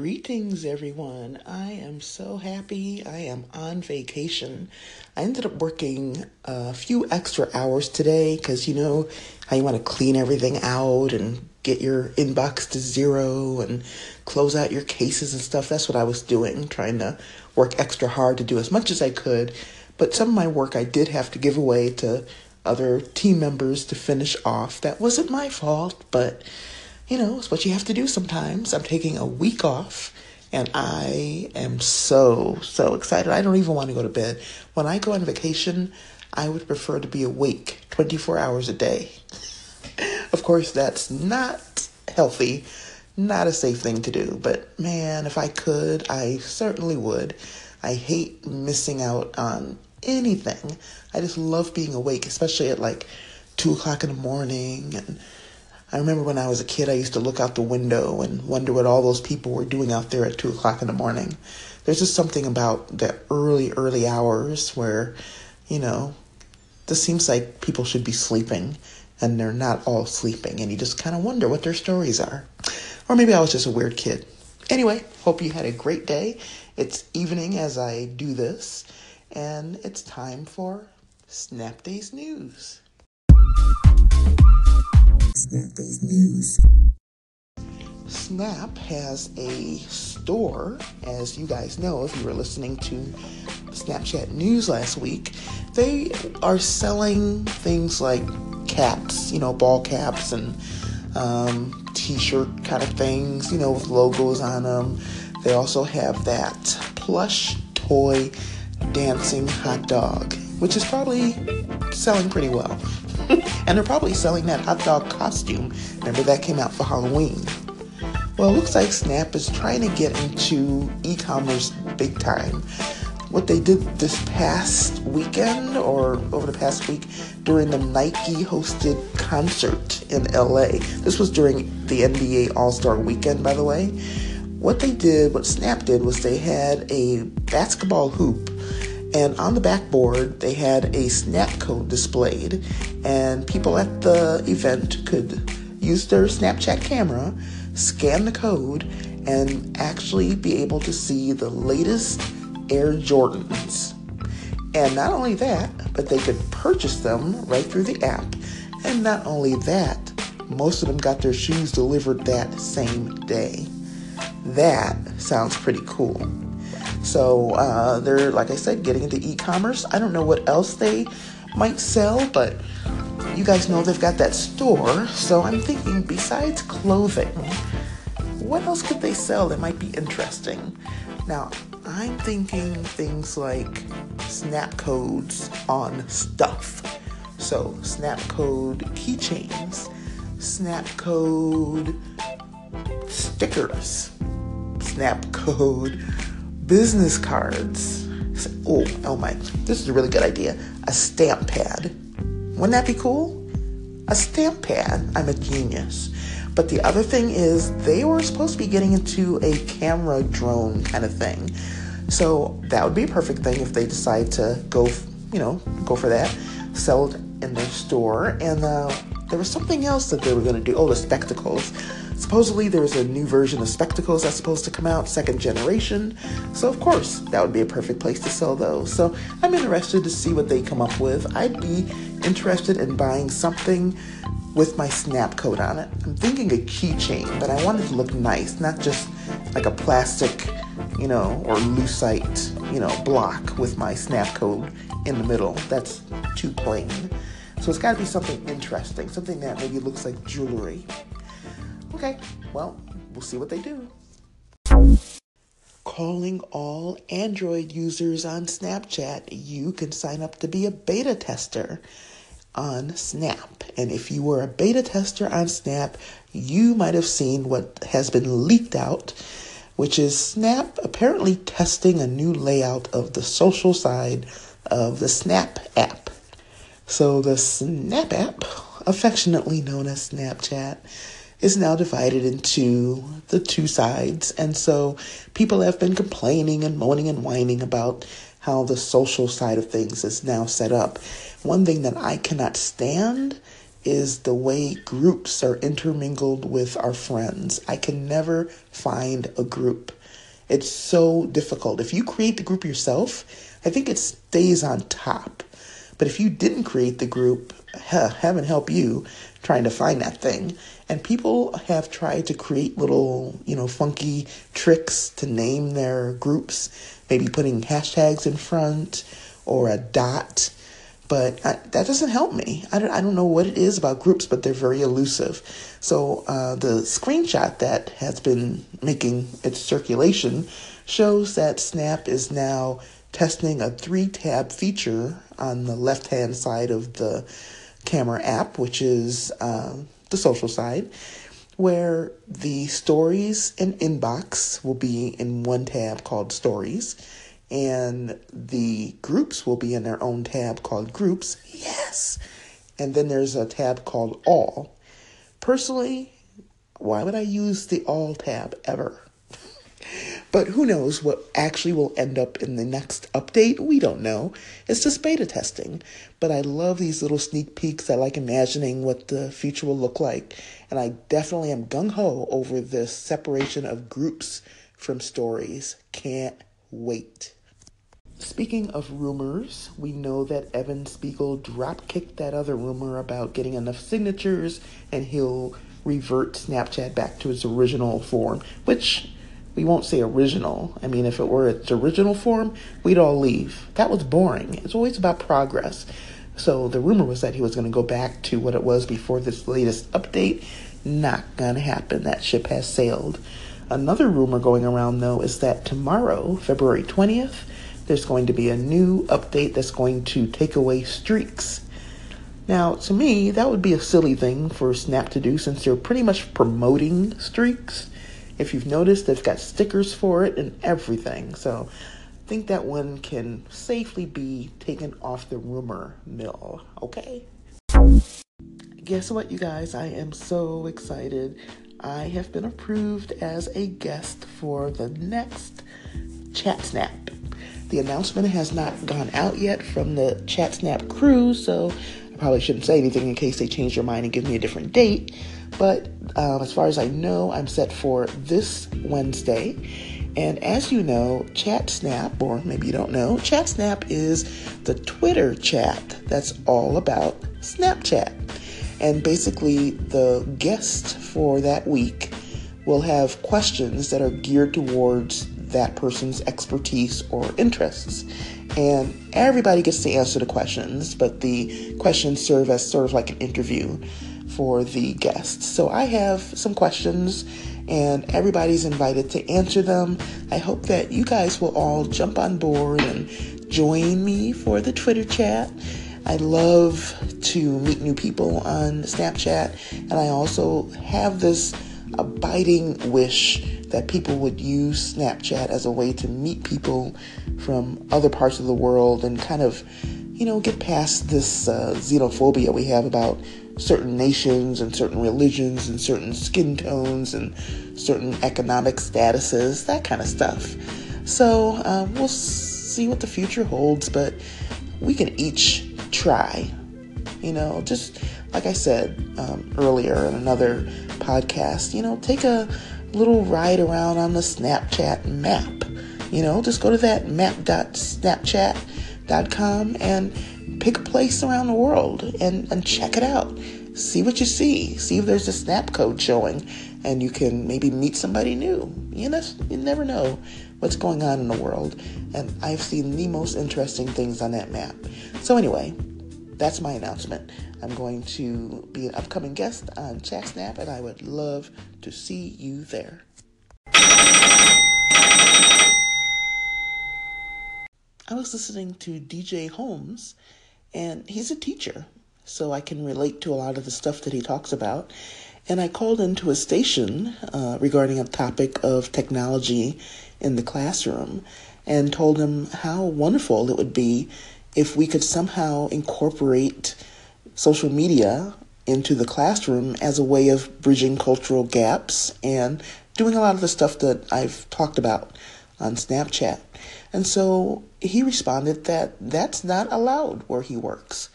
Greetings, everyone. I am so happy. I am on vacation. I ended up working a few extra hours today because you know how you want to clean everything out and get your inbox to zero and close out your cases and stuff. That's what I was doing, trying to work extra hard to do as much as I could. But some of my work I did have to give away to other team members to finish off. That wasn't my fault, but you know, it's what you have to do sometimes. I'm taking a week off, and I am so excited. I don't even want to go to bed. When I go on vacation, I would prefer to be awake 24 hours a day. Of course, that's not healthy, not a safe thing to do. But man, if I could, I certainly would. I hate missing out on anything. I just love being awake, especially at like 2 o'clock in the morning. And I remember when I was a kid, I used to look out the window and wonder what all those people were doing out there at 2 o'clock in the morning. There's just something about the early hours where, you know, this seems like people should be sleeping and they're not all sleeping. And you just kind of wonder what their stories are. Or maybe I was just a weird kid. Anyway, hope you had a great day. It's evening as I do this. And it's time for Snap Days News. Snapday's News. Snap has a store, as you guys know, if you were listening to Snapchat News last week. They are selling things like caps, you know, ball caps and t-shirt kind of things, you know, with logos on them. They also have that plush toy dancing hot dog, which is probably selling pretty well. And they're probably selling that hot dog costume. Remember, that came out for Halloween. Well, it looks like Snap is trying to get into e-commerce big time. What they did this past weekend, or over the past week, during the Nike-hosted concert in L.A. This was during the NBA All-Star Weekend, by the way. What Snap did was they had a basketball hoop. And on the backboard, they had a Snapcode displayed, and people at the event could use their Snapchat camera, scan the code, and actually be able to see the latest Air Jordans. And not only that, but they could purchase them right through the app. And not only that, most of them got their shoes delivered that same day. That sounds pretty cool. So they're, like I said, getting into e-commerce. I don't know what else they might sell, but you guys know they've got that store. So I'm thinking, besides clothing, what else could they sell that might be interesting? Now, I'm thinking things like snap codes on stuff. So snap code keychains, snap code stickers, snap code business cards. Oh my, this is a really good idea. A stamp pad. Wouldn't that be cool? A stamp pad. I'm a genius. But the other thing is they were supposed to be getting into a camera drone kind of thing. So that would be a perfect thing if they decide to go for that. Sell it in their store. And there was something else that they were going to do. Oh, the spectacles. Supposedly, there's a new version of Spectacles that's supposed to come out, second generation. So, of course, that would be a perfect place to sell those. So, I'm interested to see what they come up with. I'd be interested in buying something with my snap code on it. I'm thinking a keychain, but I want it to look nice, not just like a plastic, you know, or lucite, you know, block with my snap code in the middle. That's too plain. So, it's got to be something interesting, something that maybe looks like jewelry. Okay, well, we'll see what they do. Calling all Android users on Snapchat, you can sign up to be a beta tester on Snap. And if you were a beta tester on Snap, you might have seen what has been leaked out, which is Snap apparently testing a new layout of the social side of the Snap app. So the Snap app, affectionately known as Snapchat, is now divided into the two sides. And so people have been complaining and moaning and whining about how the social side of things is now set up. One thing that I cannot stand is the way groups are intermingled with our friends. I can never find a group. It's so difficult. If you create the group yourself, I think it stays on top. But if you didn't create the group, heaven help you trying to find that thing. And people have tried to create little, funky tricks to name their groups, maybe putting hashtags in front or a dot. But that doesn't help me. I don't know what it is about groups, but they're very elusive. So the screenshot that has been making its circulation shows that Snap is now testing a 3-tab feature on the left-hand side of the camera app, which is the social side, where the stories and inbox will be in one tab called stories, and the groups will be in their own tab called groups. Yes. And then there's a tab called all. Personally, why would I use the all tab ever? But who knows what actually will end up in the next update? We don't know. It's just beta testing. But I love these little sneak peeks. I like imagining what the future will look like. And I definitely am gung-ho over this separation of groups from stories. Can't wait. Speaking of rumors, we know that Evan Spiegel drop-kicked that other rumor about getting enough signatures and he'll revert Snapchat back to its original form, which we won't say original. I mean, if it were its original form, we'd all leave. That was boring. It's always about progress. So the rumor was that he was going to go back to what it was before this latest update. Not going to happen. That ship has sailed. Another rumor going around, though, is that tomorrow, February 20th, there's going to be a new update that's going to take away streaks. Now, to me, that would be a silly thing for Snap to do since they're pretty much promoting streaks. If you've noticed, they've got stickers for it and everything. So I think that one can safely be taken off the rumor mill, okay? Guess what, you guys? I am so excited. I have been approved as a guest for the next ChatSnap. The announcement has not gone out yet from the ChatSnap crew, so I probably shouldn't say anything in case they change their mind and give me a different date. But as far as I know, I'm set for this Wednesday. And as you know, ChatSnap, or maybe you don't know, ChatSnap is the Twitter chat that's all about Snapchat. And basically, the guest for that week will have questions that are geared towards that person's expertise or interests. And everybody gets to answer the questions, but the questions serve as sort of like an interview for the guest. So I have some questions, and everybody's invited to answer them. I hope that you guys will all jump on board and join me for the Twitter chat. I love to meet new people on Snapchat, and I also have this abiding wish that people would use Snapchat as a way to meet people from other parts of the world and kind of, get past this xenophobia we have about certain nations and certain religions and certain skin tones and certain economic statuses, that kind of stuff. So we'll see what the future holds, but we can each try, just like I said earlier in another podcast, take a little ride around on the Snapchat map, just go to that map.snapchat.com and pick a place around the world and check it out. See what you see. See if there's a Snapcode showing and you can maybe meet somebody new. You never know what's going on in the world. And I've seen the most interesting things on that map. So anyway, that's my announcement. I'm going to be an upcoming guest on ChatSnap, and I would love to see you there. I was listening to DJ Holmes, and he's a teacher, so I can relate to a lot of the stuff that he talks about. And I called into a station regarding a topic of technology in the classroom and told him how wonderful it would be if we could somehow incorporate social media into the classroom as a way of bridging cultural gaps and doing a lot of the stuff that I've talked about on Snapchat. And so he responded that that's not allowed where he works.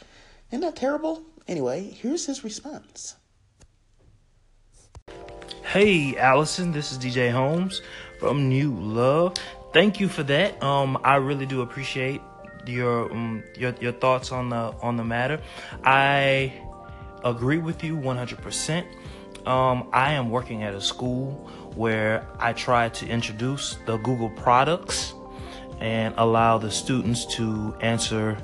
Isn't that terrible? Anyway, here's his response. Hey, Allison, this is DJ Holmes from New Love. Thank you for that. I really do appreciate your thoughts on the matter. I agree with you 100%. I am working at a school where I try to introduce the Google products and allow the students to answer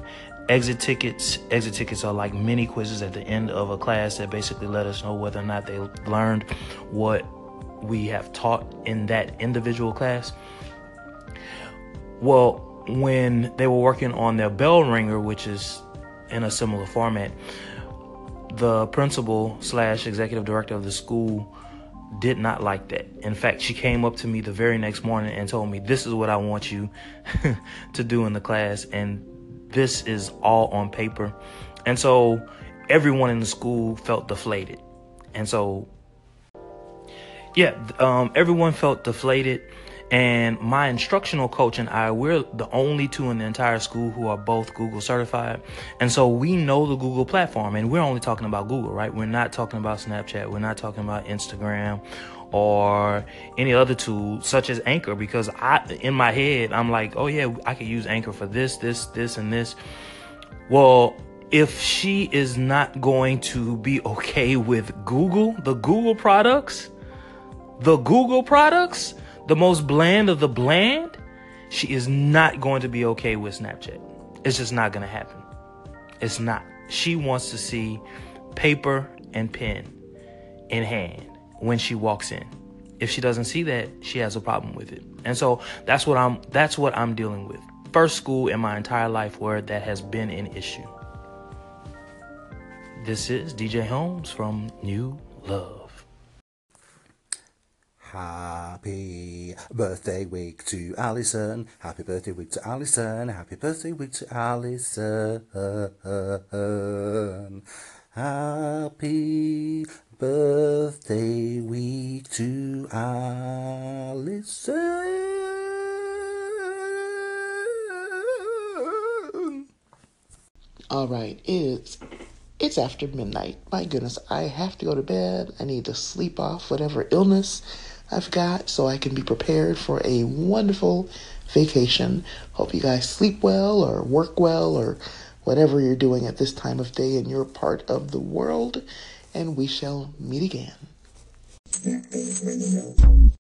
exit tickets. Exit tickets are like mini quizzes at the end of a class that basically let us know whether or not they learned what we have taught in that individual class. Well, when they were working on their bell ringer, which is in a similar format, the principal/executive director of the school did not like that. In fact, she came up to me the very next morning and told me, this is what I want you to do in the class, and this is all on paper. And so everyone in the school felt deflated. And so, yeah, everyone felt deflated. And my instructional coach and I, we're the only two in the entire school who are both Google certified. And so we know the Google platform, and we're only talking about Google, right? We're not talking about Snapchat. We're not talking about Instagram or any other tool such as Anchor, because in my head, I'm like, oh yeah, I could use Anchor for this, this, this, and this. Well, if she is not going to be okay with Google, the Google products, the most bland of the bland, she is not going to be okay with Snapchat. It's just not going to happen. It's not. She wants to see paper and pen in hand when she walks in. If she doesn't see that, she has a problem with it. And so that's what I'm dealing with. First school in my entire life where that has been an issue. This is DJ Holmes from New Love. Happy birthday week to Allison. Happy birthday week to Allison. Happy birthday week to Allison. Happy birthday week to Allison. All right, it's after midnight. My goodness, I have to go to bed. I need to sleep off whatever illness I've got so I can be prepared for a wonderful vacation. Hope you guys sleep well or work well or whatever you're doing at this time of day in your part of the world, and we shall meet again.